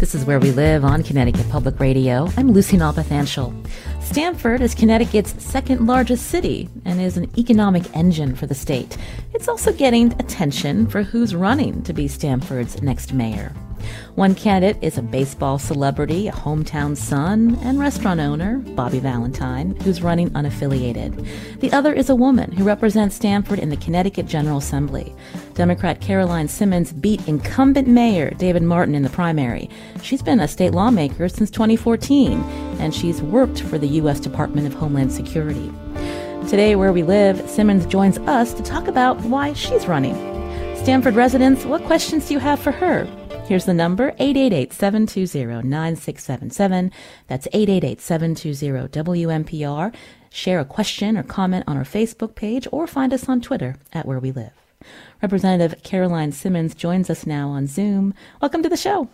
This is Where We Live on Connecticut Public Radio. I'm Lucy Nalpathanchel. Stamford is Connecticut's second largest city and is an economic engine for the state. It's also getting attention for who's running to be Stamford's next mayor. One candidate is a baseball celebrity, a hometown son, and restaurant owner, Bobby Valentine, who's running unaffiliated. The other is a woman who represents Stamford in the Connecticut General Assembly. Democrat Caroline Simmons beat incumbent mayor David Martin in the primary. She's been a state lawmaker since 2014, and she's worked for the U.S. Department of Homeland Security. Today, Where We Live, Simmons joins us to talk about why she's running. Stamford residents, what questions do you have for her? Here's the number, 888-720-9677. That's 888-720-WMPR. Share a question or comment on our Facebook page or find us on Twitter at Where We Live. Representative Caroline Simmons joins us now on Zoom. Welcome to the show.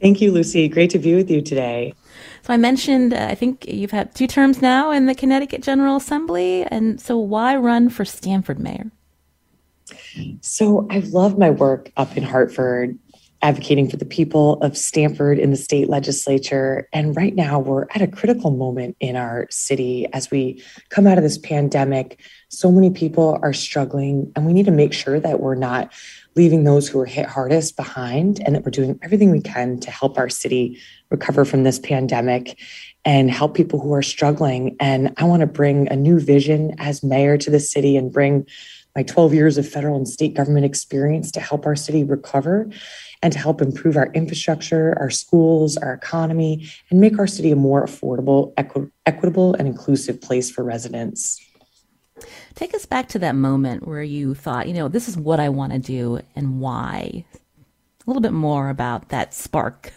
Thank you, Lucy. Great to be with you today. So I mentioned, I think you've had 2 terms now in the Connecticut General Assembly. And so why run for Stamford mayor? So I've loved my work up in Hartford, advocating for the people of Stamford in the state legislature. And right now we're at a critical moment in our city as we come out of this pandemic. So many people are struggling, and we need to make sure that we're not leaving those who are hit hardest behind and that we're doing everything we can to help our city recover from this pandemic and help people who are struggling. And I want to bring a new vision as mayor to the city and bring my 12 years of federal and state government experience to help our city recover and to help improve our infrastructure, our schools, our economy, and make our city a more affordable, equitable, and inclusive place for residents. Take us back to that moment where you thought, you know, this is what I want to do and why. A little bit more about that spark.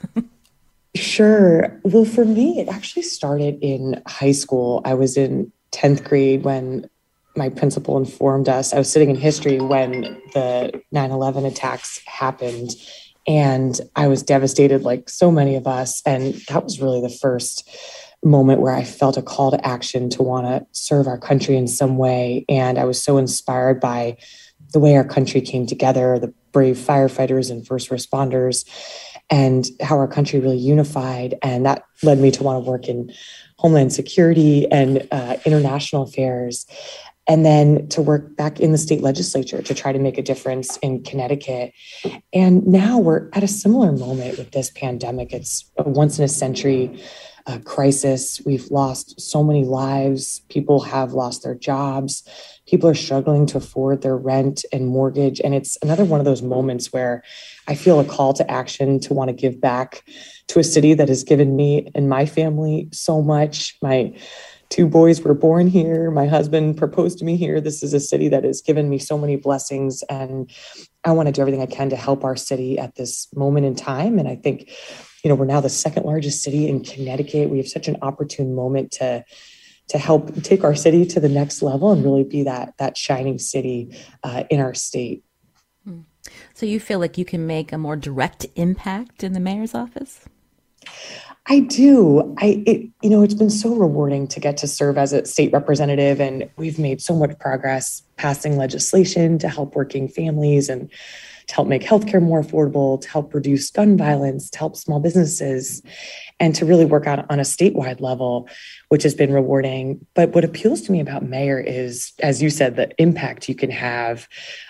Sure. Well, for me, it actually started in high school. I was in 10th grade when my principal informed us. I was sitting in history when the 9/11 attacks happened, and I was devastated like so many of us. And that was really the first moment where I felt a call to action to want to serve our country in some way. And I was so inspired by the way our country came together, the brave firefighters and first responders, and how our country really unified. And that led me to want to work in Homeland Security and international affairs. And then to work back in the state legislature to try to make a difference in Connecticut. And now we're at a similar moment with this pandemic. It's a once in a century crisis. We've lost so many lives. People have lost their jobs. People are struggling to afford their rent and mortgage. And it's another one of those moments where I feel a call to action to want to give back to a city that has given me and my family so much. My 2 boys were born here. My husband proposed to me here. This is a city that has given me so many blessings, and I want to do everything I can to help our city at this moment in time. And I think, you know, we're now the second largest city in Connecticut. We have such an opportune moment to help take our city to the next level and really be that shining city in our state. So you feel like you can make a more direct impact in the mayor's office? I do. It's been so rewarding to get to serve as a state representative, and we've made so much progress passing legislation to help working families and to help make healthcare more affordable, to help reduce gun violence, to help small businesses, and to really work out on a statewide level, which has been rewarding. But what appeals to me about mayor is, as you said, the impact you can have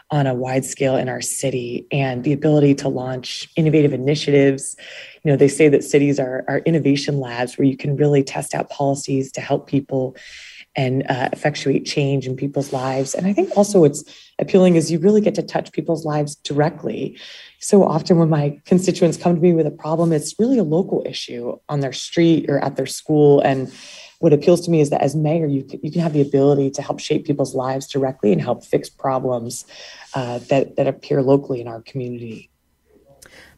on a wide scale in our city and the ability to launch innovative initiatives. You know, they say that cities are innovation labs where you can really test out policies to help people and effectuate change in people's lives. And I think also it's appealing is you really get to touch people's lives directly. So often when my constituents come to me with a problem, it's really a local issue on their street or at their school. And what appeals to me is that as mayor, you can have the ability to help shape people's lives directly and help fix problems that appear locally in our community.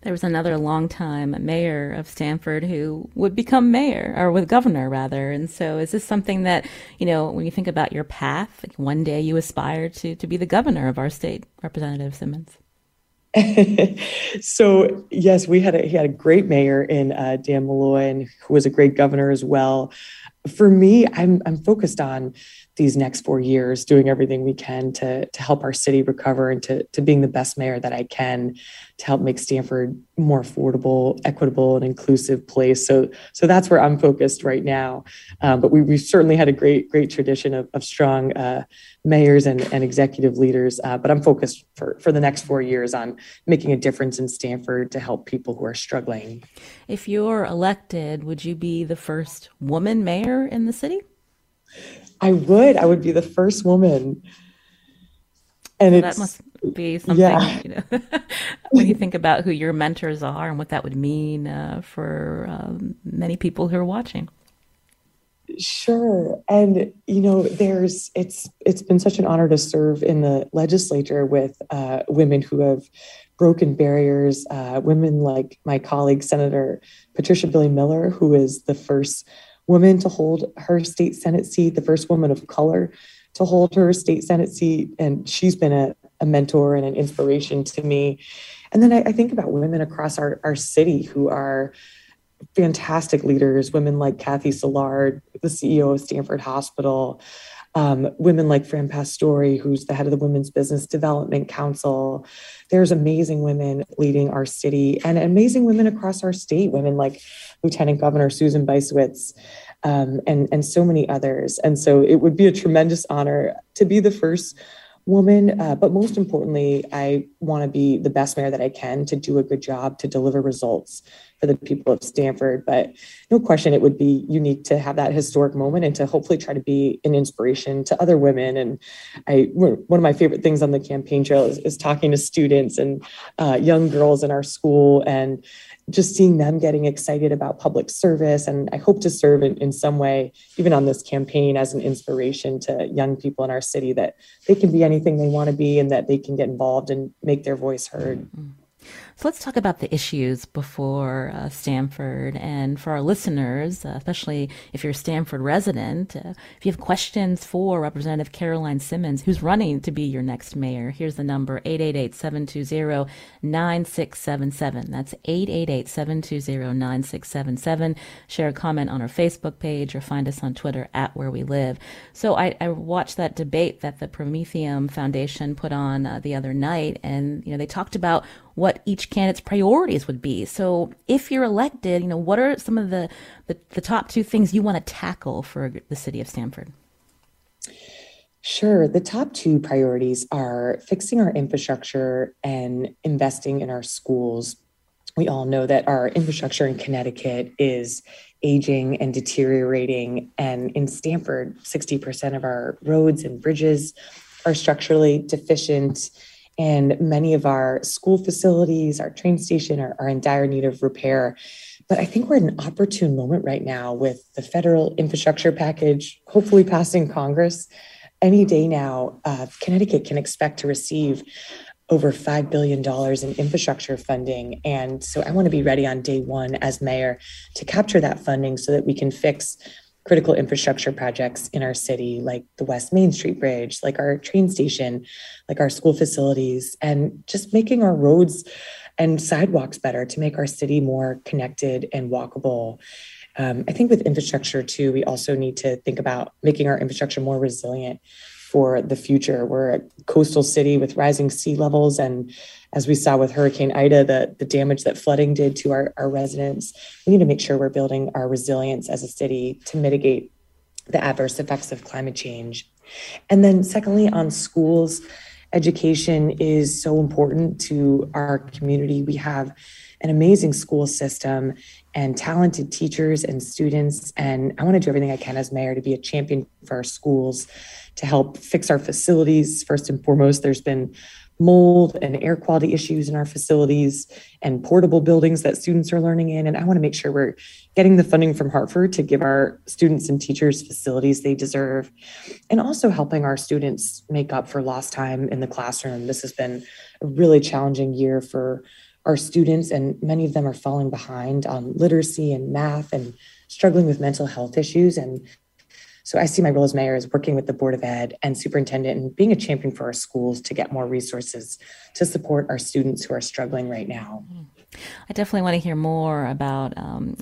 There was another longtime mayor of Stamford who would become mayor, or with governor rather. And so is this something that, you know, when you think about your path, like one day you aspire to be the governor of our state, Representative Simmons? So, yes, he had a great mayor in Dan Malloy, and who was a great governor as well. For me, I'm focused on these next 4 years, doing everything we can to help our city recover and to being the best mayor that I can to help make Stamford more affordable, equitable, and inclusive place. So that's where I'm focused right now. But we certainly had a great tradition of strong mayors and executive leaders. But I'm focused for the next 4 years on making a difference in Stamford to help people who are struggling. If you're elected, would you be the first woman mayor in the city? I would be the first woman. And that must be something, you know, when you think about who your mentors are and what that would mean for many people who are watching. Sure. And, you know, it's been such an honor to serve in the legislature with women who have broken barriers, women like my colleague, Senator Patricia Billy Miller, who is the first woman to hold her state Senate seat, the first woman of color to hold her state Senate seat. And she's been a mentor and an inspiration to me. And then I think about women across our city who are fantastic leaders, women like Kathy Szilard, the CEO of Stamford Hospital, women like Fran Pastore, who's the head of the Women's Business Development Council. There's amazing women leading our city and amazing women across our state, women like Lieutenant Governor Susan Bysiewicz, and so many others. And so it would be a tremendous honor to be the first woman. But most importantly, I want to be the best mayor that I can to do a good job, to deliver results for the people of Stamford. But no question, it would be unique to have that historic moment and to hopefully try to be an inspiration to other women. And one of my favorite things on the campaign trail is talking to students and young girls in our school and just seeing them getting excited about public service. And I hope to serve in some way, even on this campaign, as an inspiration to young people in our city that they can be anything they want to be and that they can get involved and make their voice heard. Mm-hmm. So let's talk about the issues before Stamford, and for our listeners, especially if you're a Stamford resident, if you have questions for Representative Caroline Simmons, who's running to be your next mayor, here's the number, 888-720-9677. That's 888-720-9677. Share a comment on our Facebook page or find us on Twitter at Where We Live. So I watched that debate that the Promethean Foundation put on the other night, and you know they talked about what each candidate's priorities would be. So if you're elected, you know, what are some of the top two things you want to tackle for the city of Stamford? Sure. The top two priorities are fixing our infrastructure and investing in our schools. We all know that our infrastructure in Connecticut is aging and deteriorating. And in Stamford, 60% of our roads and bridges are structurally deficient. And many of our school facilities, our train station are in dire need of repair. But I think we're at an opportune moment right now with the federal infrastructure package, hopefully passing Congress. Any day now, Connecticut can expect to receive over $5 billion in infrastructure funding. And so I want to be ready on day one as mayor to capture that funding so that we can fix critical infrastructure projects in our city, like the West Main Street Bridge, like our train station, like our school facilities, and just making our roads and sidewalks better to make our city more connected and walkable. I think with infrastructure too, we also need to think about making our infrastructure more resilient for the future. We're a coastal city with rising sea levels. And as we saw with Hurricane Ida, the damage that flooding did to our residents, we need to make sure we're building our resilience as a city to mitigate the adverse effects of climate change. And then secondly, on schools, education is so important to our community. We have an amazing school system and talented teachers and students. And I want to do everything I can as mayor to be a champion for our schools, to help fix our facilities. First and foremost, there's been mold and air quality issues in our facilities and portable buildings that students are learning in. And I want to make sure we're getting the funding from Hartford to give our students and teachers facilities they deserve, and also helping our students make up for lost time in the classroom. This has been a really challenging year for our students, and many of them are falling behind on literacy and math and struggling with mental health issues. And so I see my role as mayor as working with the Board of Ed and superintendent and being a champion for our schools to get more resources to support our students who are struggling right now. I definitely want to hear more about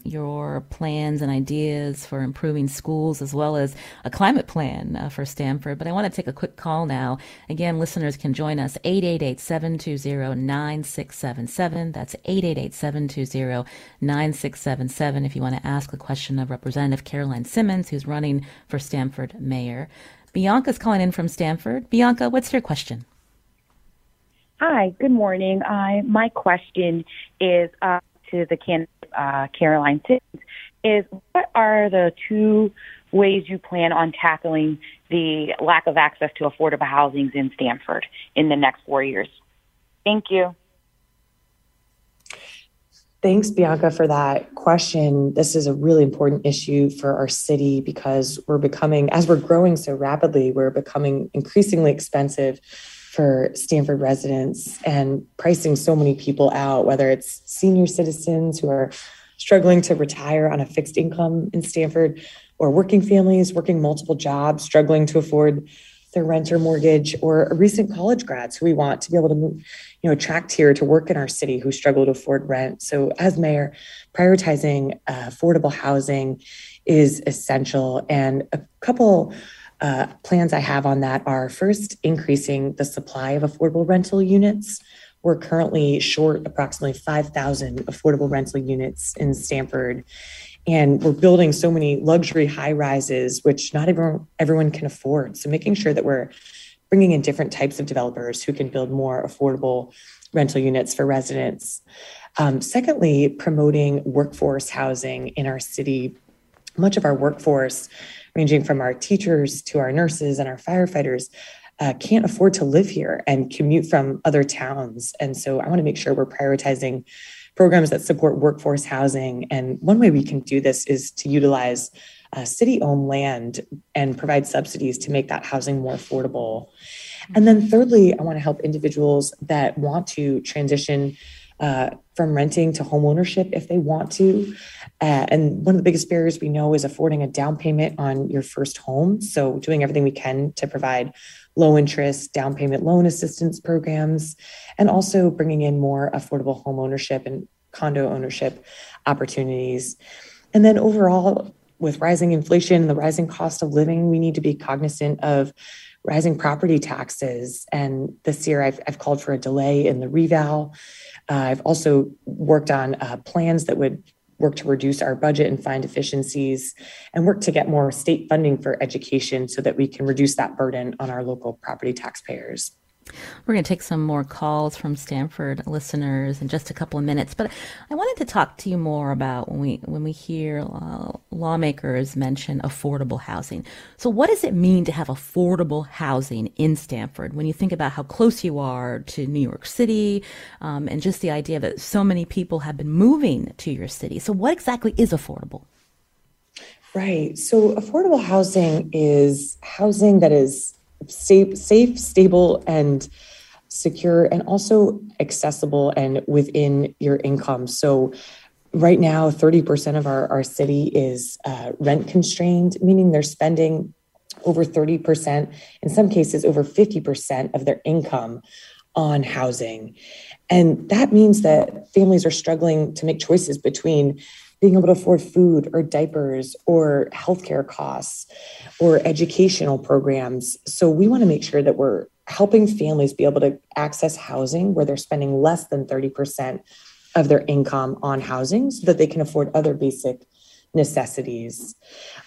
your plans and ideas for improving schools, as well as a climate plan for Stamford. But I want to take a quick call now. Again, listeners can join us 888-720-9677. That's 888-720-9677 if you want to ask a question of Representative Caroline Simmons, who's running for Stamford mayor. Bianca's calling in from Stamford. Bianca, what's your question? Hi, good morning. My question is to the candidate, Caroline Simmons, is what are the two ways you plan on tackling the lack of access to affordable housing in Stamford in the next 4 years? Thank you. Thanks, Bianca, for that question. This is a really important issue for our city because as we're growing so rapidly, we're becoming increasingly expensive for Stamford residents and pricing so many people out, whether it's senior citizens who are struggling to retire on a fixed income in Stamford, or working families working multiple jobs, struggling to afford their rent or mortgage, or recent college grads who we want to be able to attract here to work in our city who struggle to afford rent. So as mayor, prioritizing affordable housing is essential. And a couple plans I have on that are, first, increasing the supply of affordable rental units. We're currently short approximately 5,000 affordable rental units in Stamford. And we're building so many luxury high rises, which not everyone can afford. So making sure that we're bringing in different types of developers who can build more affordable rental units for residents. Secondly, promoting workforce housing in our city. Much of our workforce, ranging from our teachers to our nurses and our firefighters, can't afford to live here and commute from other towns. And so I want to make sure we're prioritizing programs that support workforce housing. And one way we can do this is to utilize city-owned land and provide subsidies to make that housing more affordable. And then thirdly, I want to help individuals that want to transition from renting to homeownership if they want to. And one of the biggest barriers we know is affording a down payment on your first home. So doing everything we can to provide low interest down payment loan assistance programs, and also bringing in more affordable home ownership and condo ownership opportunities. And then overall, with rising inflation and the rising cost of living, we need to be cognizant of rising property taxes. And this year I've called for a delay in the reval. I've also worked on plans that would work to reduce our budget and find efficiencies, and work to get more state funding for education so that we can reduce that burden on our local property taxpayers. We're going to take some more calls from Stamford listeners in just a couple of minutes, but I wanted to talk to you more about when we hear lawmakers mention affordable housing. So what does it mean to have affordable housing in Stamford when you think about how close you are to New York City, and just the idea that so many people have been moving to your city? So what exactly is affordable? Right. So affordable housing is housing that is safe, stable, and secure, and also accessible and within your income. So right now, 30% of our city is rent constrained, meaning they're spending over 30%, in some cases over 50% of their income on housing. And that means that families are struggling to make choices between being able to afford food or diapers or healthcare costs or educational programs. So we want to make sure that we're helping families be able to access housing where they're spending less than 30% of their income on housing so that they can afford other basic necessities.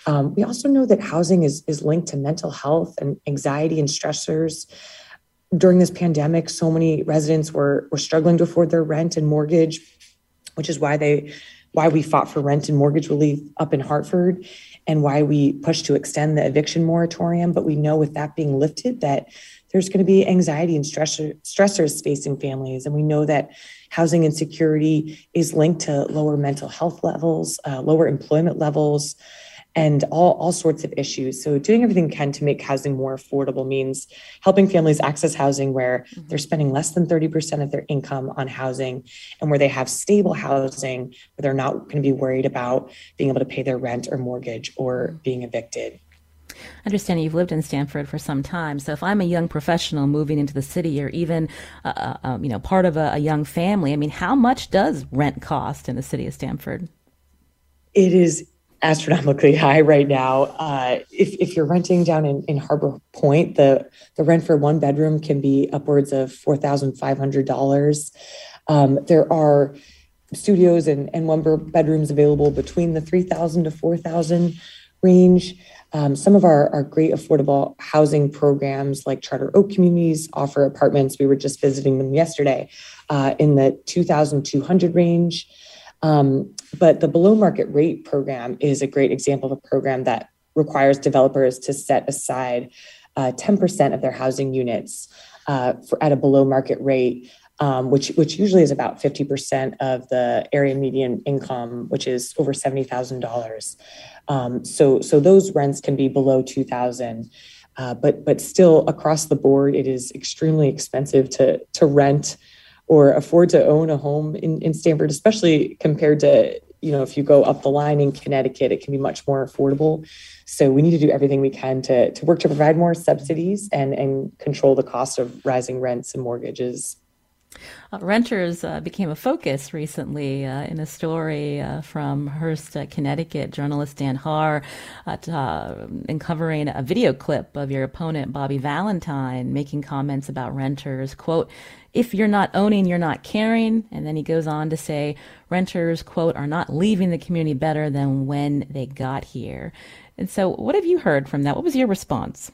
We also know that housing is linked to mental health and anxiety and stressors. During this pandemic, so many residents were struggling to afford their rent and mortgage, which is why we fought for rent and mortgage relief up in Hartford. and why we pushed to extend the eviction moratorium. But we know with that being lifted that there's going to be anxiety and stressors facing families. And we know that housing insecurity is linked to lower mental health levels, lower employment levels, and all sorts of issues. So doing everything we can to make housing more affordable means helping families access housing where they're spending less than 30% of their income on housing, and where they have stable housing, where they're not going to be worried about being able to pay their rent or mortgage or being evicted. I understand you've lived in Stamford for some time. So if I'm a young professional moving into the city, or even part of a young family, I mean, how much does rent cost in the city of Stamford? It is astronomically high right now. If you're renting down in Harbor Point, the rent for one bedroom can be upwards of $4,500. There are studios and one bedrooms available between the $3,000 to $4,000 range. Some of our great affordable housing programs like Charter Oak Communities offer apartments. We were just visiting them yesterday in the $2,200 range. But the below market rate program is a great example of a program that requires developers to set aside 10% of their housing units at a below market rate, which usually is about 50% of the area median income, which is over $70,000. So those rents can be below $2,000. But still across the board, it is extremely expensive to rent or afford to own a home in Stamford, especially compared to, if you go up the line in Connecticut, it can be much more affordable. So we need to do everything we can to work to provide more subsidies and control the cost of rising rents and mortgages. Renters became a focus recently in a story from Hearst, Connecticut. Journalist Dan Haar uncovering a video clip of your opponent, Bobby Valentine, making comments about renters. Quote, "If you're not owning, you're not caring." And then he goes on to say, renters, quote, "are not leaving the community better than when they got here." And so what have you heard from that? What was your response?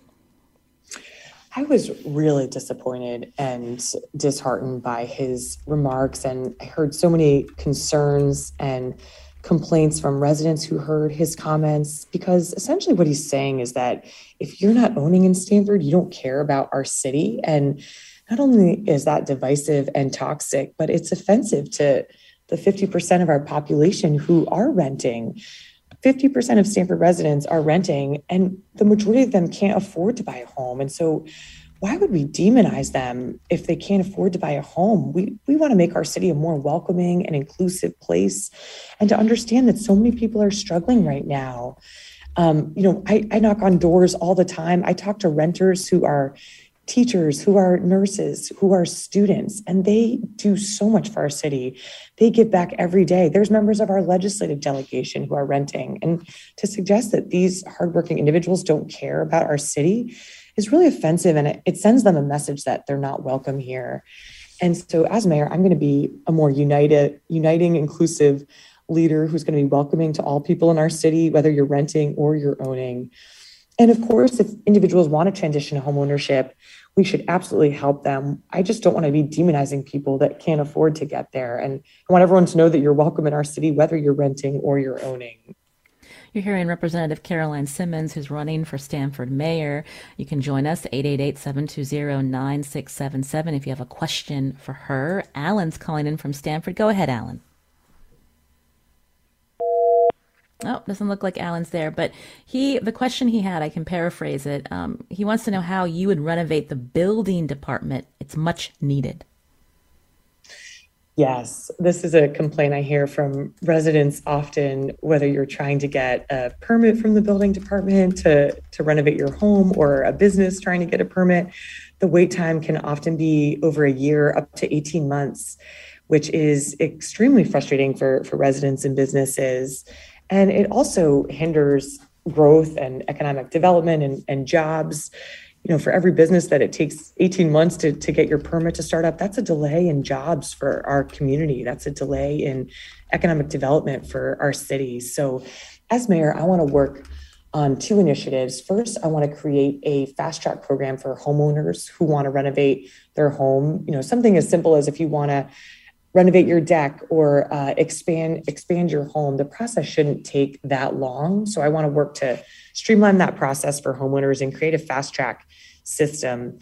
I was really disappointed and disheartened by his remarks, and I heard so many concerns and complaints from residents who heard his comments, because essentially what he's saying is that if you're not owning in Stamford, you don't care about our city. And not only is that divisive and toxic, but it's offensive to the 50% of our population who are renting. 50% of Stamford residents are renting, and the majority of them can't afford to buy a home. And so why would we demonize them if they can't afford to buy a home? We want to make our city a more welcoming and inclusive place, and to understand that so many people are struggling right now. I knock on doors all the time. I talk to renters who are teachers, who are nurses, who are students, and they do so much for our city. They give back every day. There's members of our legislative delegation who are renting. And to suggest that these hardworking individuals don't care about our city is really offensive, and it sends them a message that they're not welcome here. And so as mayor, I'm going to be a more uniting, inclusive leader who's going to be welcoming to all people in our city, whether you're renting or you're owning. And of course, if individuals want to transition to homeownership, we should absolutely help them. I just don't want to be demonizing people that can't afford to get there. And I want everyone to know that you're welcome in our city, whether you're renting or you're owning. You're hearing Representative Caroline Simmons, who's running for Stamford mayor. You can join us, 888-720-9677, if you have a question for her. Alan's calling in from Stamford. Go ahead, Alan. Oh, doesn't look like Alan's there, but the question he had, I can paraphrase it. He wants to know how you would renovate the building department. It's much needed. Yes, this is a complaint I hear from residents often, whether you're trying to get a permit from the building department to renovate your home, or a business trying to get a permit. The wait time can often be over a year, up to 18 months, which is extremely frustrating for residents and businesses. And it also hinders growth and economic development and jobs. For every business that it takes 18 months to get your permit to start up, that's a delay in jobs for our community. That's a delay in economic development for our city. So as mayor, I want to work on two initiatives. First, I want to create a fast track program for homeowners who want to renovate their home. Something as simple as if you want to renovate your deck or expand your home, the process shouldn't take that long. So I want to work to streamline that process for homeowners and create a fast track system.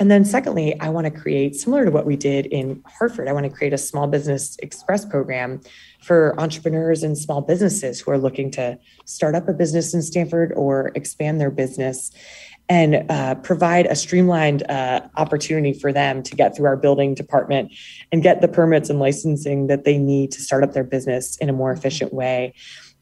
And then secondly, I want to create, similar to what we did in Hartford, I want to create a small business express program for entrepreneurs and small businesses who are looking to start up a business in Stamford or expand their business, and provide a streamlined opportunity for them to get through our building department and get the permits and licensing that they need to start up their business in a more efficient way.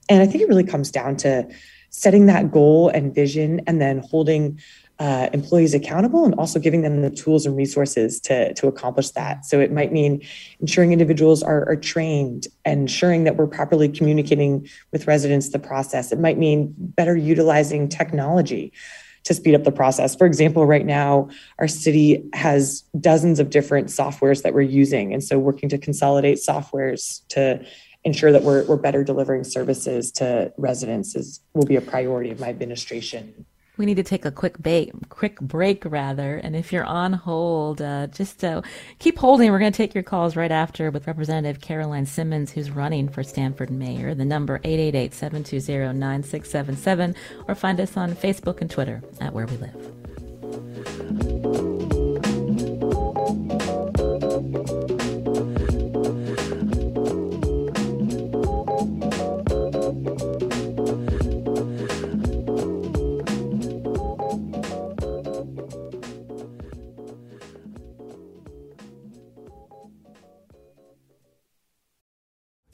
And I think it really comes down to setting that goal and vision, and then holding employees accountable, and also giving them the tools and resources to accomplish that. So it might mean ensuring individuals are trained, ensuring that we're properly communicating with residents the process. It might mean better utilizing technology to speed up the process. For example, right now, our city has dozens of different softwares that we're using. And so working to consolidate softwares to ensure that we're better delivering services to residents will be a priority of my administration. We need to take a quick break. And if you're on hold, just keep holding. We're going to take your calls right after with Representative Caroline Simmons, who's running for Stamford mayor. The number 888-720-9677, or find us on Facebook and Twitter at Where We Live.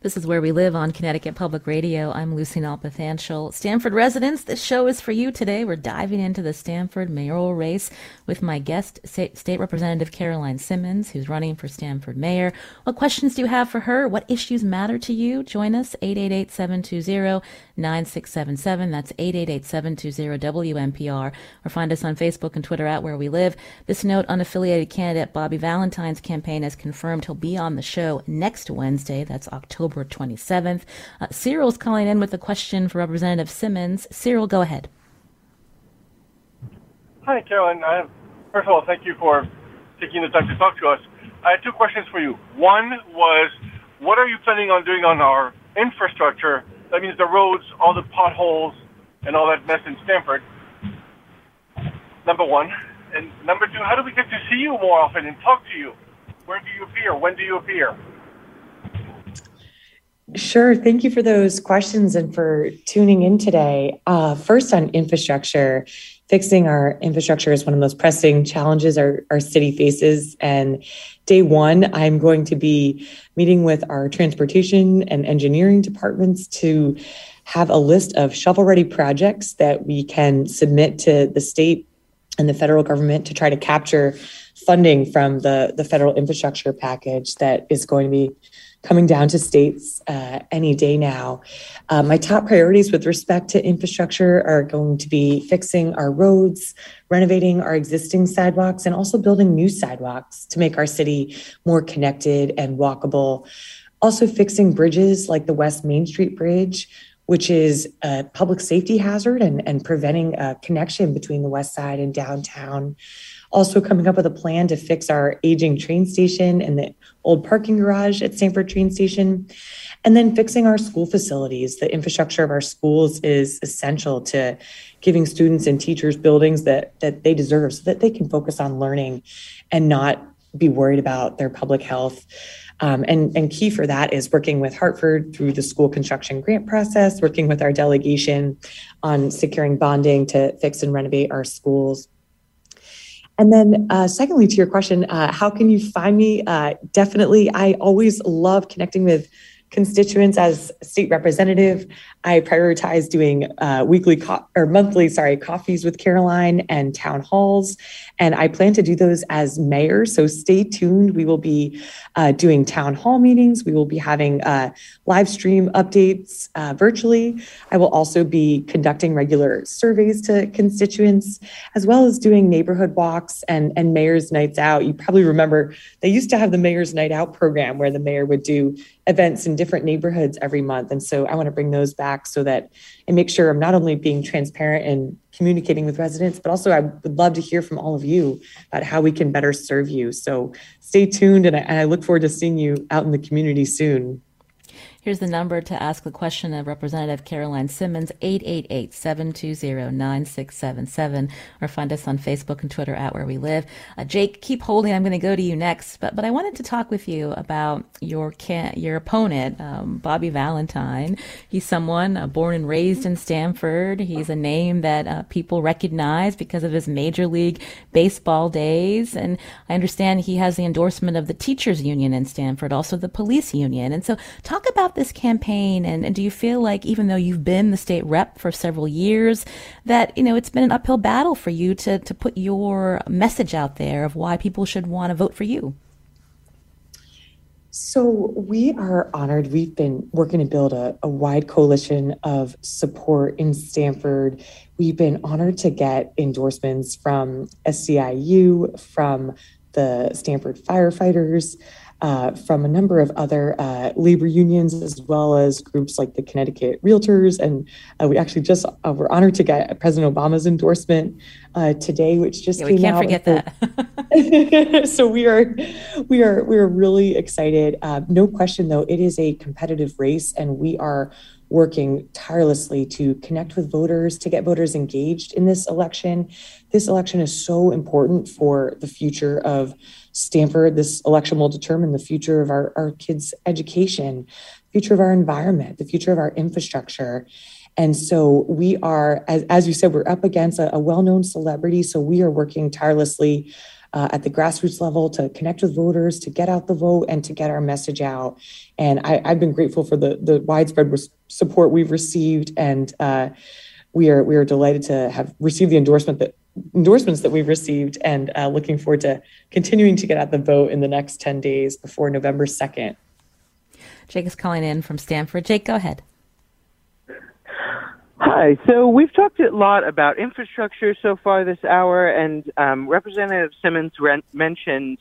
This is Where We Live on Connecticut Public Radio. I'm Lucy Nalpathanchel. Stamford residents, this show is for you today. We're diving into the Stamford mayoral race with my guest, State Representative Caroline Simmons, who's running for Stamford mayor. What questions do you have for her? What issues matter to you? Join us, 888-720-9677. That's 888-720-WMPR. Or find us on Facebook and Twitter at Where We Live. This note, unaffiliated candidate Bobby Valentine's campaign has confirmed he'll be on the show next Wednesday. That's October 27th. Cyril's calling in with a question for Representative Simmons. Cyril, go ahead. Hi, Caroline. First of all, thank you for taking the time to talk to us. I had two questions for you. One was, what are you planning on doing on our infrastructure? That means the roads, all the potholes, and all that mess in Stamford, number one. And number two, how do we get to see you more often and talk to you? Where do you appear? When do you appear? Sure. Thank you for those questions and for tuning in today. First, on infrastructure, fixing our infrastructure is one of the most pressing challenges our city faces. And day one, I'm going to be meeting with our transportation and engineering departments to have a list of shovel-ready projects that we can submit to the state and the federal government to try to capture funding from the federal infrastructure package that is going to be coming down to states any day now. My top priorities with respect to infrastructure are going to be fixing our roads, renovating our existing sidewalks, and also building new sidewalks to make our city more connected and walkable. Also fixing bridges like the West Main Street Bridge, which is a public safety hazard and preventing a connection between the West Side and downtown. Also coming up with a plan to fix our aging train station and the old parking garage at Stamford train station. And then fixing our school facilities. The infrastructure of our schools is essential to giving students and teachers buildings that they deserve so that they can focus on learning and not be worried about their public health. And key for that is working with Hartford through the school construction grant process, working with our delegation on securing bonding to fix and renovate our schools. And then secondly, to your question, how can you find me? Definitely, I always love connecting with constituents. As state representative, I prioritize doing monthly coffees with Caroline and town halls, and I plan to do those as mayor. So stay tuned. We will be doing town hall meetings. We will be having live stream updates virtually. I will also be conducting regular surveys to constituents, as well as doing neighborhood walks and mayor's nights out. You probably remember they used to have the mayor's night out program where the mayor would do events in different neighborhoods every month. And so I want to bring those back so that I make sure I'm not only being transparent and communicating with residents, but also I would love to hear from all of you about how we can better serve you. So stay tuned, and I look forward to seeing you out in the community soon. Here's the number to ask the question of Representative Caroline Simmons, 888-720-9677, or find us on Facebook and Twitter at Where We Live. Jake, keep holding. I'm going to go to you next, but I wanted to talk with you about your opponent, Bobby Valentine. He's someone born and raised in Stamford. He's a name that people recognize because of his Major League Baseball days, and I understand he has the endorsement of the teachers union in Stamford, also the police union. And so talk about this campaign, and do you feel like, even though you've been the state rep for several years, that, you know, it's been an uphill battle for you to put your message out there of why people should want to vote for you? So we are honored. We've been working to build a wide coalition of support in Stamford. We've been honored to get endorsements from SCIU, from the Stamford firefighters, from a number of other labor unions, as well as groups like the Connecticut Realtors. And we actually just were honored to get President Obama's endorsement today, which just came out. We can't forget that. So we are really excited. No question, though, it is a competitive race, and we are working tirelessly to connect with voters, to get voters engaged in this election. This election is so important for the future of Stamford. This election will determine the future of our kids' education, future of our environment, the future of our infrastructure. And so we are, as you said, we're up against a well-known celebrity. So we are working tirelessly at the grassroots level to connect with voters, to get out the vote, and to get our message out. And I've been grateful for the widespread support we've received, and we are delighted to have received the endorsements that we've received, and looking forward to continuing to get out the vote in the next 10 days before November 2nd. Jake is calling in from Stamford. Jake, go ahead. Hi. So we've talked a lot about infrastructure so far this hour, and Representative Simmons mentioned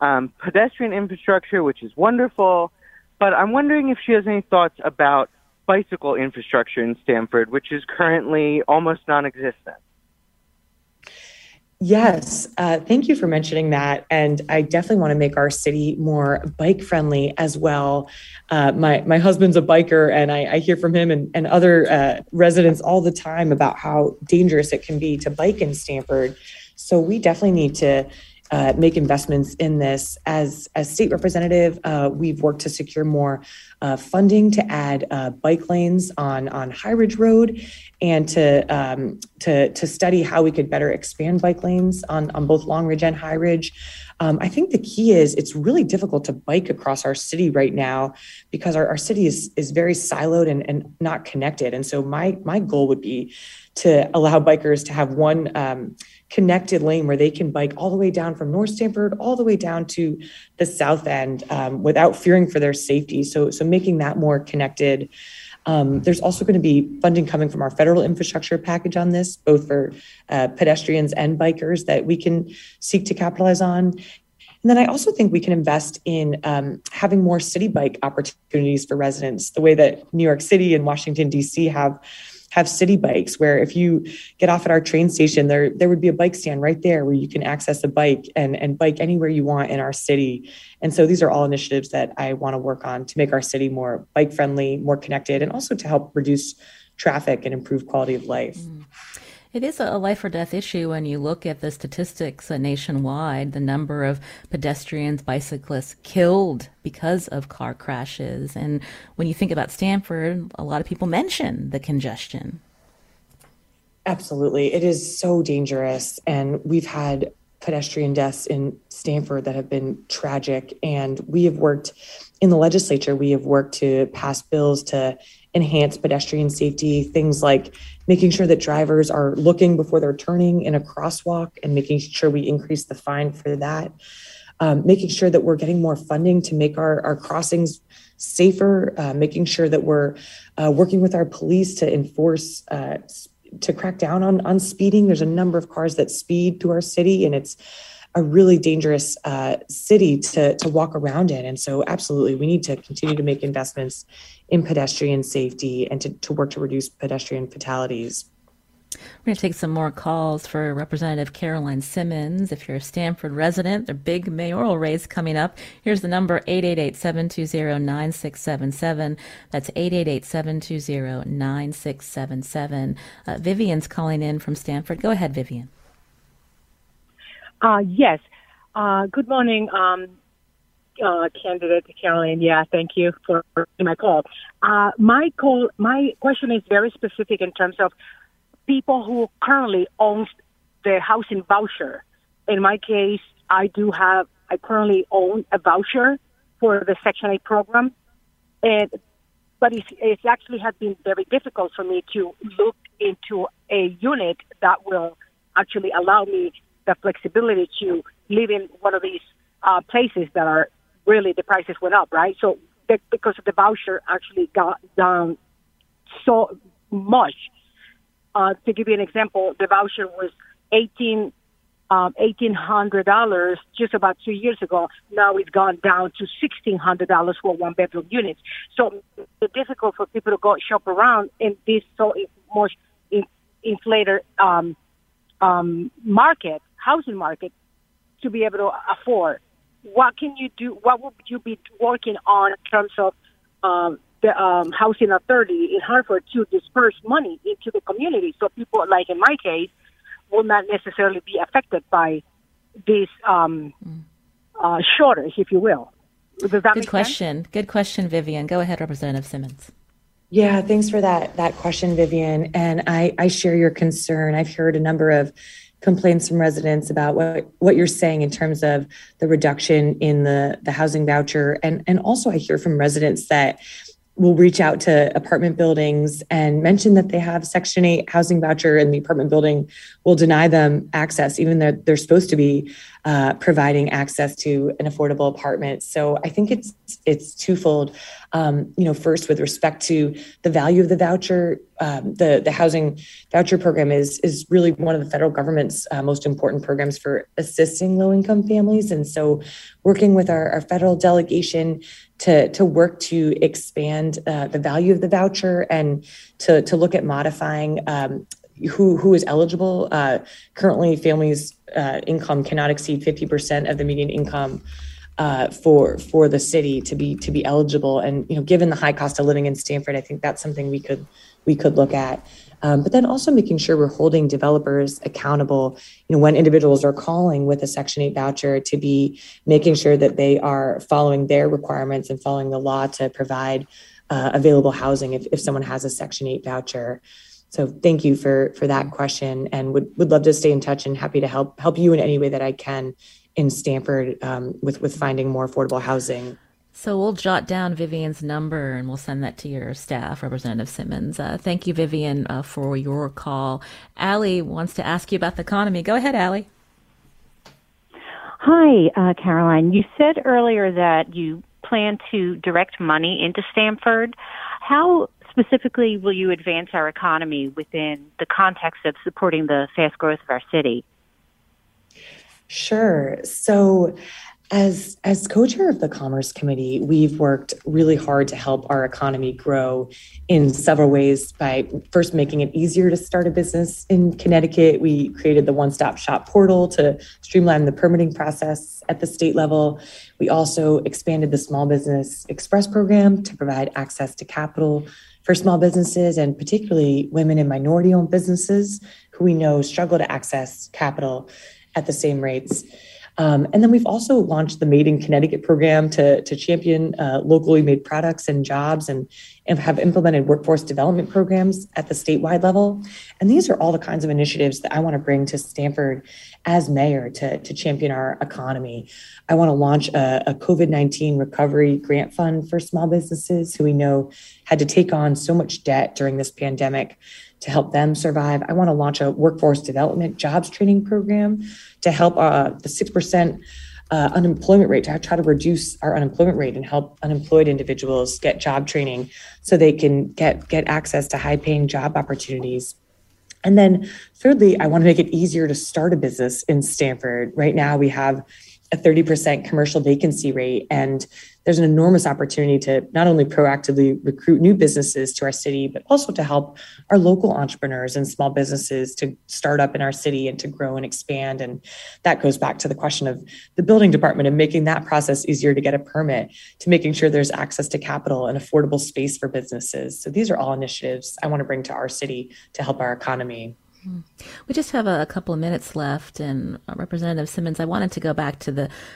pedestrian infrastructure, which is wonderful, but I'm wondering if she has any thoughts about bicycle infrastructure in Stamford, which is currently almost non-existent. Yes. Thank you for mentioning that. And I definitely want to make our city more bike friendly as well. My husband's a biker, and I hear from him and other residents all the time about how dangerous it can be to bike in Stamford. So we definitely need to make investments in this. As state representative, we've worked to secure more funding to add bike lanes on High Ridge Road, and to study how we could better expand bike lanes on both Long Ridge and High Ridge. I think the key is it's really difficult to bike across our city right now because our city is very siloed and not connected. And so my goal would be to allow bikers to have one connected lane where they can bike all the way down from North Stamford all the way down to the south end without fearing for their safety. So making that more connected. There's also going to be funding coming from our federal infrastructure package on this, both for pedestrians and bikers, that we can seek to capitalize on. And then I also think we can invest in having more city bike opportunities for residents, the way that New York City and Washington, D.C. have city bikes, where if you get off at our train station, there would be a bike stand right there where you can access a bike and bike anywhere you want in our city. And so these are all initiatives that I want to work on to make our city more bike friendly, more connected, and also to help reduce traffic and improve quality of life. It is a life or death issue when you look at the statistics nationwide, the number of pedestrians, bicyclists killed because of car crashes. And when you think about Stamford, a lot of people mention the congestion. Absolutely. It is so dangerous. And we've had pedestrian deaths in Stamford that have been tragic. And we have worked in the legislature, we have worked to pass bills to enhance pedestrian safety, things like making sure that drivers are looking before they're turning in a crosswalk and making sure we increase the fine for that, making sure that we're getting more funding to make our crossings safer, making sure that we're working with our police to enforce to crack down on speeding. There's a number of cars that speed through our city, and it's a really dangerous city to walk around in. And so absolutely, we need to continue to make investments in pedestrian safety and to work to reduce pedestrian fatalities. We're going to take some more calls for Representative Caroline Simmons. If you're a Stamford resident, the big mayoral race coming up. Here's the number, 888-720-9677. That's 888-720-9677. Vivian's calling in from Stamford. Go ahead, Vivian. Yes. Good morning, candidate Caroline. Yeah, thank you for my call. My question is very specific in terms of people who currently own the housing voucher. In my case, I currently own a voucher for the Section 8 program, but it's actually has been very difficult for me to look into a unit that will actually allow me the flexibility to live in one of these places that are really, the prices went up, right? So because of the voucher actually got down so much. To give you an example, the voucher was $1,800 just about 2 years ago. Now it's gone down to $1,600 for one-bedroom units. So it's difficult for people to go shop around in this so much inflated market, housing market, to be able to afford. What can you do? What would you be working on in terms of the housing authority in Hartford to disperse money into the community so people, like in my case, will not necessarily be affected by this shortage, if you will? Does that make sense? Good question, Vivian. Go ahead, Representative Simmons. Yeah, thanks for that question, Vivian. And I share your concern. I've heard a number of complaints from residents about what you're saying in terms of the reduction in the housing voucher. And also I hear from residents that will reach out to apartment buildings and mention that they have Section 8 housing voucher and the apartment building will deny them access, even though they're supposed to be providing access to an affordable apartment. So I think it's twofold. First, with respect to the value of the voucher, the housing voucher program is really one of the federal government's most important programs for assisting low-income families. And so working with our federal delegation to work to expand the value of the voucher and to look at modifying who is eligible. Currently, families' income cannot exceed 50% of the median income for the city to be eligible. And given the high cost of living in Stamford, I think that's something we could look at. But then also making sure we're holding developers accountable, when individuals are calling with a Section 8 voucher, to be making sure that they are following their requirements and following the law to provide available housing if someone has a Section 8 voucher. So thank you for that question, and would love to stay in touch and happy to help you in any way that I can in Stamford with finding more affordable housing. So we'll jot down Vivian's number and we'll send that to your staff, Representative Simmons. Thank you, Vivian, for your call. Allie wants to ask you about the economy. Go ahead, Allie. Hi, Caroline. You said earlier that you plan to direct money into Stamford. How specifically will you advance our economy within the context of supporting the fast growth of our city? Sure. So As co-chair of the Commerce Committee, we've worked really hard to help our economy grow in several ways by first making it easier to start a business in Connecticut. We created the one-stop shop portal to streamline the permitting process at the state level. We also expanded the Small Business Express program to provide access to capital for small businesses and particularly women and minority-owned businesses who we know struggle to access capital at the same rates. And then we've also launched the Made in Connecticut program to champion locally made products and jobs, and have implemented workforce development programs at the statewide level. And these are all the kinds of initiatives that I want to bring to Stamford as mayor to champion our economy. I want to launch a COVID-19 recovery grant fund for small businesses who we know had to take on so much debt during this pandemic to help them survive. I want to launch a workforce development jobs training program to help the 6% unemployment rate, to try to reduce our unemployment rate and help unemployed individuals get job training so they can get access to high-paying job opportunities. And then thirdly, I want to make it easier to start a business in Stamford. Right now, we have a 30% commercial vacancy rate, and there's an enormous opportunity to not only proactively recruit new businesses to our city, but also to help our local entrepreneurs and small businesses to start up in our city and to grow and expand. And that goes back to the question of the building department and making that process easier to get a permit, to making sure there's access to capital and affordable space for businesses. So these are all initiatives I want to bring to our city to help our economy. We just have a couple of minutes left, and Representative Simmons, I wanted to go back to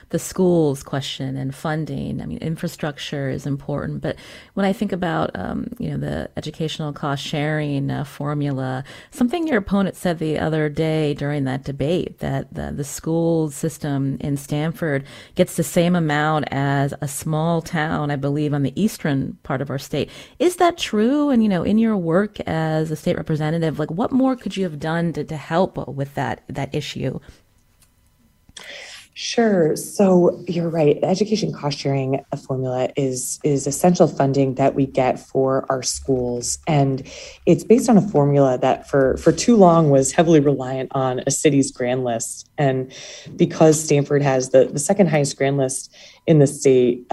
the schools question and funding. I mean, infrastructure is important, but when I think about the educational cost sharing formula, something your opponent said the other day during that debate, that the school system in Stamford gets the same amount as a small town, I believe, on the eastern part of our state. Is that true? And in your work as a state representative, like, what more could you have done to help with that issue? Sure. So you're right. Education cost sharing formula is essential funding that we get for our schools. And it's based on a formula that for too long was heavily reliant on a city's grand list. And because Stamford has the second highest grand list in the state,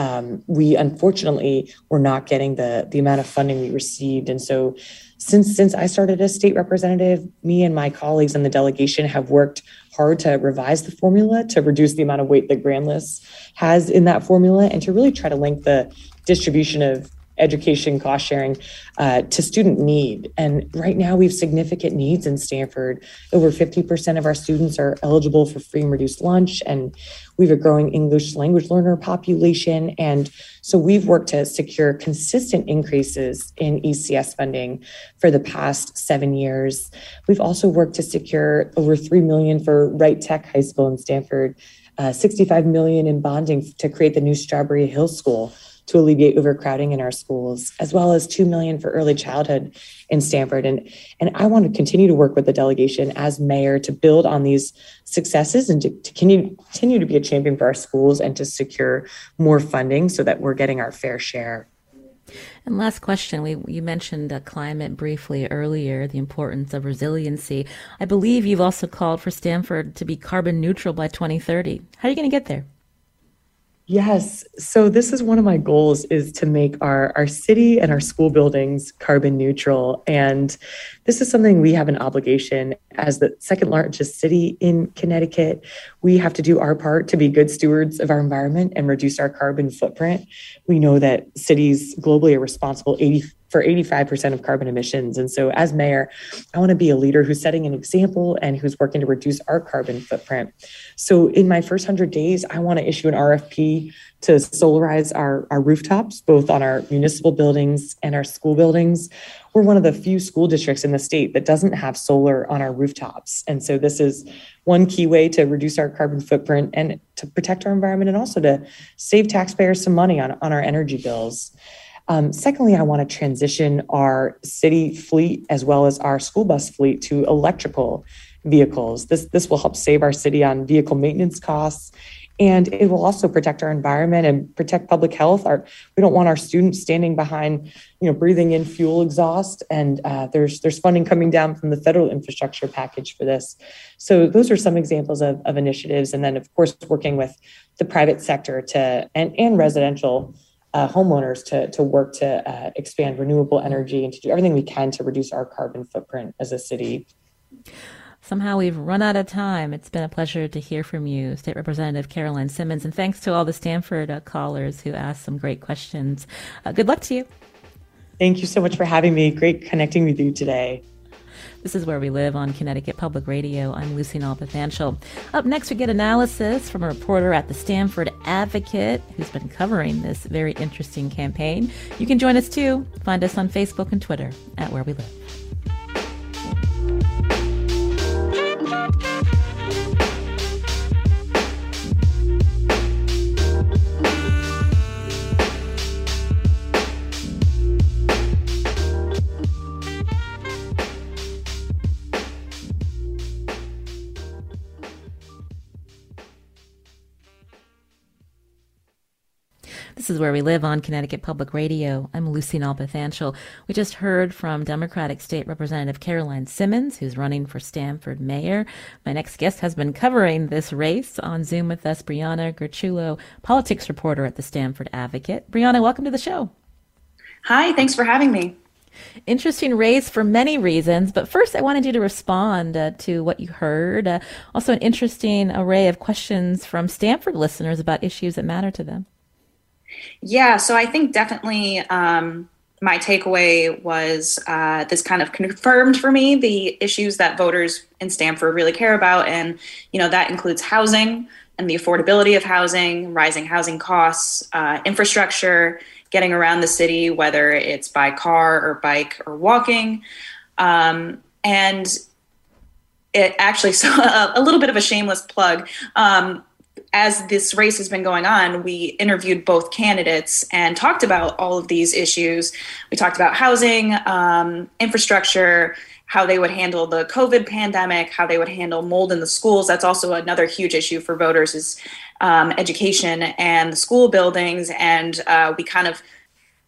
we unfortunately were not getting the amount of funding we received. And so since I started as state representative, me and my colleagues in the delegation have worked hard to revise the formula to reduce the amount of weight that grand list has in that formula, and to really try to link the distribution of education cost sharing to student need. And right now we have significant needs in Stamford. Over 50% of our students are eligible for free and reduced lunch, and we have a growing English language learner population. And so we've worked to secure consistent increases in ECS funding for the past 7 years. We've also worked to secure over $3 million for Wright Tech High School in Stamford, $65 million in bonding to create the new Strawberry Hill School to alleviate overcrowding in our schools, as well as $2 million for early childhood in Stamford. And I want to continue to work with the delegation as mayor to build on these successes and to continue to be a champion for our schools and to secure more funding so that we're getting our fair share. And last question, you mentioned climate briefly earlier, the importance of resiliency. I believe you've also called for Stamford to be carbon neutral by 2030. How are you going to get there? Yes. So this is one of my goals, is to make our city and our school buildings carbon neutral. And this is something we have an obligation as the second largest city in Connecticut. We have to do our part to be good stewards of our environment and reduce our carbon footprint. We know that cities globally are responsible for 85% of carbon emissions. And so as mayor, I want to be a leader who's setting an example and who's working to reduce our carbon footprint. So in my first 100 days, I want to issue an RFP to solarize our rooftops, both on our municipal buildings and our school buildings. We're one of the few school districts in the state that doesn't have solar on our rooftops. And so this is one key way to reduce our carbon footprint and to protect our environment, and also to save taxpayers some money on our energy bills. Secondly, I want to transition our city fleet as well as our school bus fleet to electrical vehicles. This will help save our city on vehicle maintenance costs And it will also protect our environment and protect public health. We don't want our students standing behind, breathing in fuel exhaust. And there's funding coming down from the federal infrastructure package for this. So those are some examples of initiatives. And then, of course, working with the private sector and residential homeowners to work to expand renewable energy and to do everything we can to reduce our carbon footprint as a city. Somehow we've run out of time. It's been a pleasure to hear from you, State Representative Caroline Simmons, and thanks to all the Stamford callers who asked some great questions. Good luck to you. Thank you so much for having me. Great connecting with you today. This is Where We Live on Connecticut Public Radio. I'm Lucy Nalpathanchel. Up next, we get analysis from a reporter at the Stamford Advocate who's been covering this very interesting campaign. You can join us too. Find us on Facebook and Twitter at Where We Live. This is Where We Live on Connecticut Public Radio. I'm Lucy Nalpathanchel. We just heard from Democratic State Representative Caroline Simmons, who's running for Stamford mayor. My next guest has been covering this race. On Zoom with us, Brianna Gurciullo, politics reporter at the Stamford Advocate. Brianna, welcome to the show. Hi, thanks for having me. Interesting race for many reasons, but first I wanted you to respond to what you heard. Also an interesting array of questions from Stamford listeners about issues that matter to them. Yeah, so I think definitely my takeaway was this kind of confirmed for me the issues that voters in Stamford really care about. And, that includes housing and the affordability of housing, rising housing costs, infrastructure, getting around the city, whether it's by car or bike or walking. And it actually, so a little bit of a shameless plug, as this race has been going on, we interviewed both candidates and talked about all of these issues. We talked about housing, infrastructure, how they would handle the COVID pandemic, how they would handle mold in the schools. That's also another huge issue for voters is education and the school buildings. And we kind of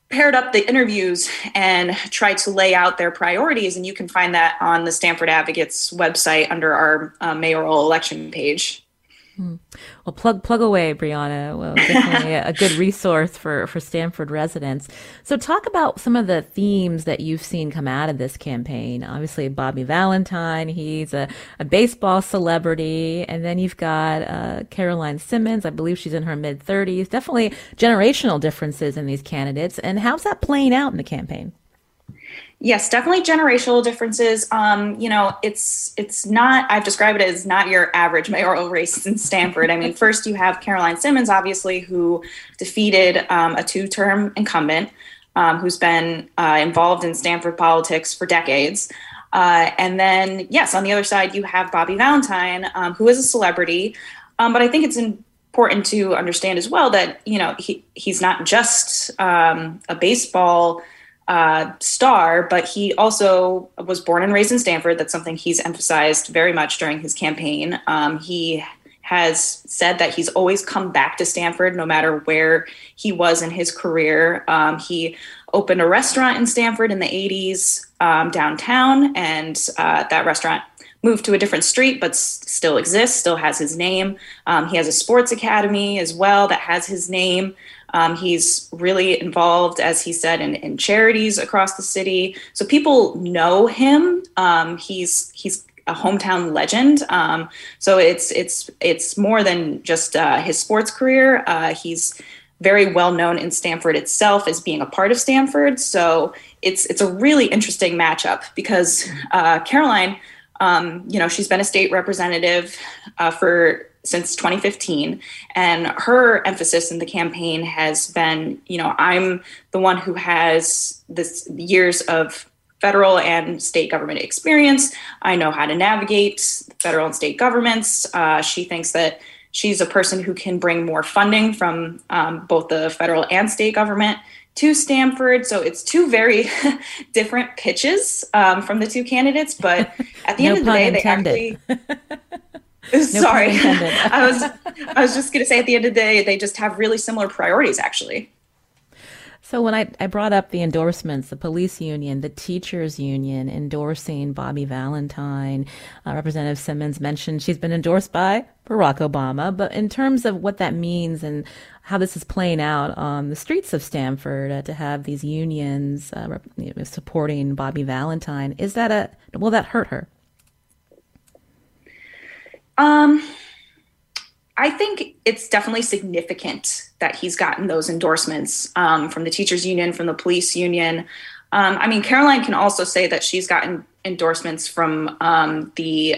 paired up the interviews and tried to lay out their priorities. And you can find that on the Stamford Advocate's website under our mayoral election page. Well, plug away, Brianna. Well, definitely a good resource for Stamford residents. So talk about some of the themes that you've seen come out of this campaign. Obviously, Bobby Valentine, he's a baseball celebrity. And then you've got Caroline Simmons. I believe she's in her mid-30s. Definitely generational differences in these candidates. And how's that playing out in the campaign? Yes, definitely generational differences. It's not, I've described it as not your average mayoral race in Stamford. I mean, first you have Caroline Simmons, obviously, who defeated a two-term incumbent who's been involved in Stamford politics for decades. And then, yes, on the other side, you have Bobby Valentine, who is a celebrity. But I think it's important to understand as well that, he's not just a baseball star, but he also was born and raised in Stamford. That's something he's emphasized very much during his campaign. He has said that he's always come back to Stamford, no matter where he was in his career. He opened a restaurant in Stamford in the 80s downtown, and that restaurant moved to a different street, but still exists, still has his name. He has a sports academy as well that has his name. He's really involved, as he said, in charities across the city. So people know him. He's a hometown legend. So it's more than just his sports career. He's very well known in Stamford itself as being a part of Stamford. So it's a really interesting matchup because Caroline, she's been a state representative since 2015. And her emphasis in the campaign has been, I'm the one who has this years of federal and state government experience. I know how to navigate federal and state governments. She thinks that she's a person who can bring more funding from both the federal and state government to Stamford. So it's two very different pitches from the two candidates. But at the end of the day, they actually... Sorry. I was just going to say, at the end of the day, they just have really similar priorities, actually. So when I brought up the endorsements, the police union, the teachers union endorsing Bobby Valentine, Representative Simmons mentioned she's been endorsed by Barack Obama. But in terms of what that means and how this is playing out on the streets of Stamford, to have these unions supporting Bobby Valentine, is that will that hurt her? I think it's definitely significant that he's gotten those endorsements from the teachers union, from the police union. I mean, Caroline can also say that she's gotten endorsements from the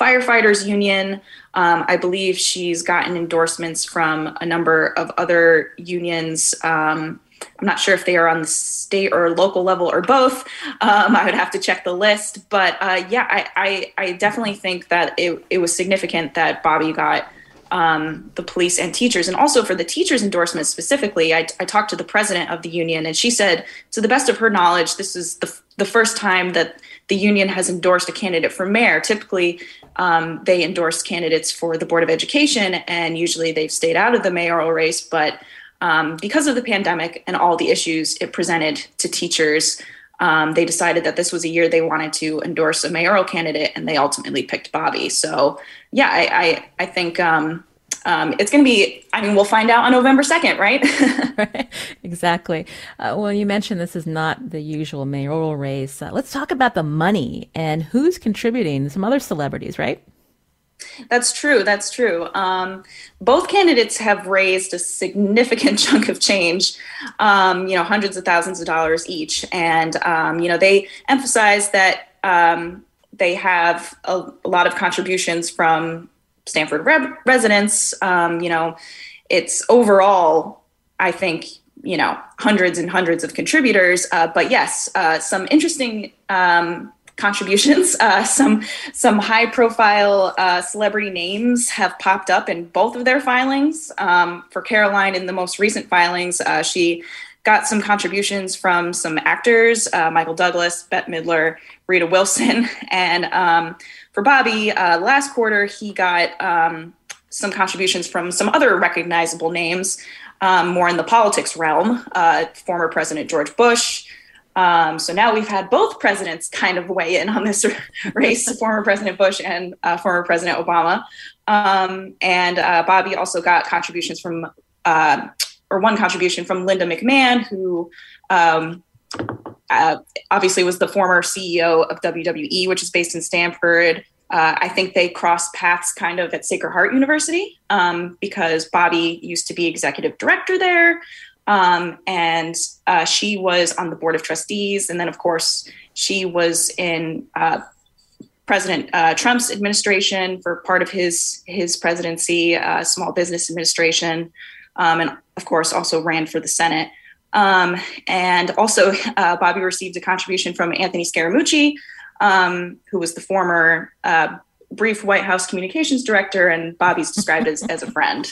firefighters union. I believe she's gotten endorsements from a number of other unions. I'm not sure if they are on the state or local level or both. I would have to check the list. But yeah, I definitely think that it was significant that Bobby got the police and teachers. And also for the teachers' endorsement specifically, I talked to the president of the union, and she said, to the best of her knowledge, this is the first time that the union has endorsed a candidate for mayor. Typically, they endorse candidates for the Board of Education, and usually they've stayed out of the mayoral race. But because of the pandemic and all the issues it presented to teachers, they decided that this was a year they wanted to endorse a mayoral candidate, and they ultimately picked Bobby. So, yeah, I think it's going to be, I mean, we'll find out on November 2nd, right? Right. Exactly. Well, you mentioned this is not the usual mayoral race. Let's talk about the money and who's contributing, some other celebrities, right? That's true. That's true. Both candidates have raised a significant chunk of change, you know, hundreds of thousands of dollars each. And, you know, they emphasize that they have a lot of contributions from Stamford residents. You know, it's overall, I think, you know, hundreds and hundreds of contributors. But yes, some interesting contributions. Some high profile celebrity names have popped up in both of their filings. For Caroline, in the most recent filings, she got some contributions from some actors, Michael Douglas, Bette Midler, Rita Wilson. And for Bobby, last quarter, he got some contributions from some other recognizable names, more in the politics realm, former President George Bush. So now we've had both presidents kind of weigh in on this race, former President Bush and former President Obama. And Bobby also got contributions from, one contribution from Linda McMahon, who obviously was the former CEO of WWE, which is based in Stamford. I think they crossed paths kind of at Sacred Heart University because Bobby used to be executive director there. And she was on the board of trustees. And then, of course, she was in President Trump's administration for part of his presidency, Small Business Administration, and, of course, also ran for the Senate. And also, Bobby received a contribution from Anthony Scaramucci, who was the former brief White House communications director, and Bobby's described as a friend.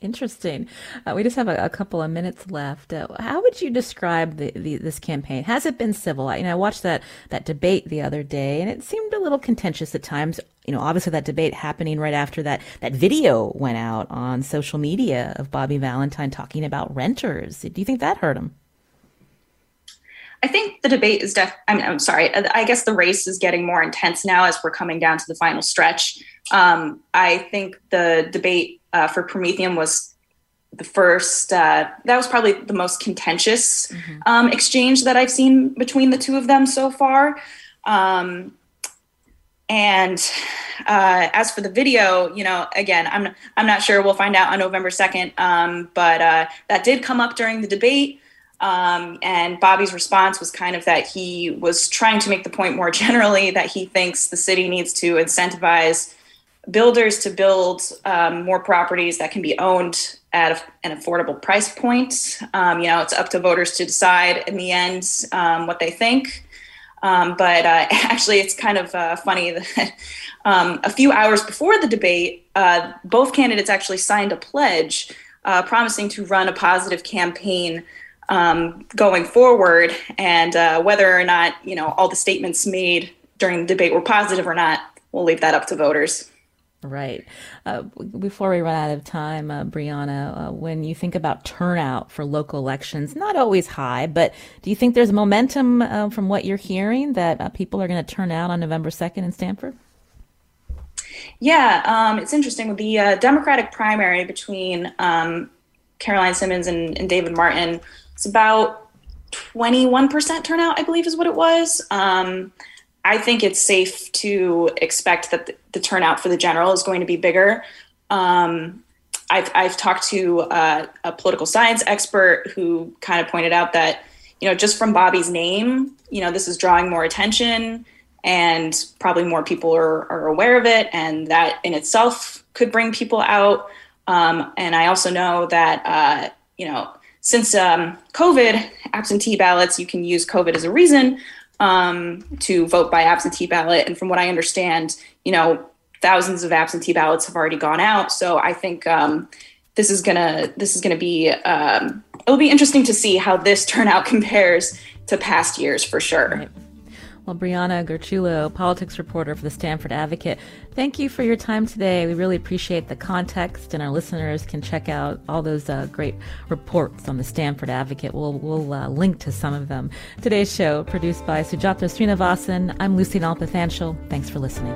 Interesting. We just have a couple of minutes left. How would you describe this campaign? Has it been civil? I watched that debate the other day, and it seemed a little contentious at times. You know, obviously that debate happening right after that video went out on social media of Bobby Valentine talking about renters. Do you think that hurt him? I think the debate is I guess the race is getting more intense now as we're coming down to the final stretch. I think the debate for Promethean was the first, that was probably the most contentious exchange that I've seen between the two of them so far. And as for the video, you know, again, I'm not sure. We'll find out on November 2nd. But that did come up during the debate. And Bobby's response was kind of that he was trying to make the point more generally that he thinks the city needs to incentivize builders to build more properties that can be owned at an affordable price point. You know, it's up to voters to decide in the end what they think. But actually, it's kind of funny that a few hours before the debate, both candidates actually signed a pledge promising to run a positive campaign going forward. And whether or not, you know, all the statements made during the debate were positive or not, we'll leave that up to voters. Right. Before we run out of time, Brianna, when you think about turnout for local elections, not always high, but do you think there's momentum from what you're hearing that people are going to turn out on November 2nd in Stamford? Yeah, it's interesting. With the Democratic primary between Caroline Simmons and David Martin, it's about 21% turnout, I believe is what it was. I think it's safe to expect that the turnout for the general is going to be bigger. I've talked to a political science expert who kind of pointed out that, you know, just from Bobby's name, you know, this is drawing more attention and probably more people are aware of it. And that in itself could bring people out. And I also know that, you know, since COVID, absentee ballots, you can use COVID as a reason to vote by absentee ballot. And from what I understand, you know, thousands of absentee ballots have already gone out. So I think this is gonna be it'll be interesting to see how this turnout compares to past years for sure. Right. Well, Brianna Gurciullo, politics reporter for the Stamford Advocate, thank you for your time today. We really appreciate the context, and our listeners can check out all those great reports on the Stamford Advocate. We'll link to some of them. Today's show produced by Sujatha Srinivasan. I'm Lucy Nalpathanchel. Thanks for listening.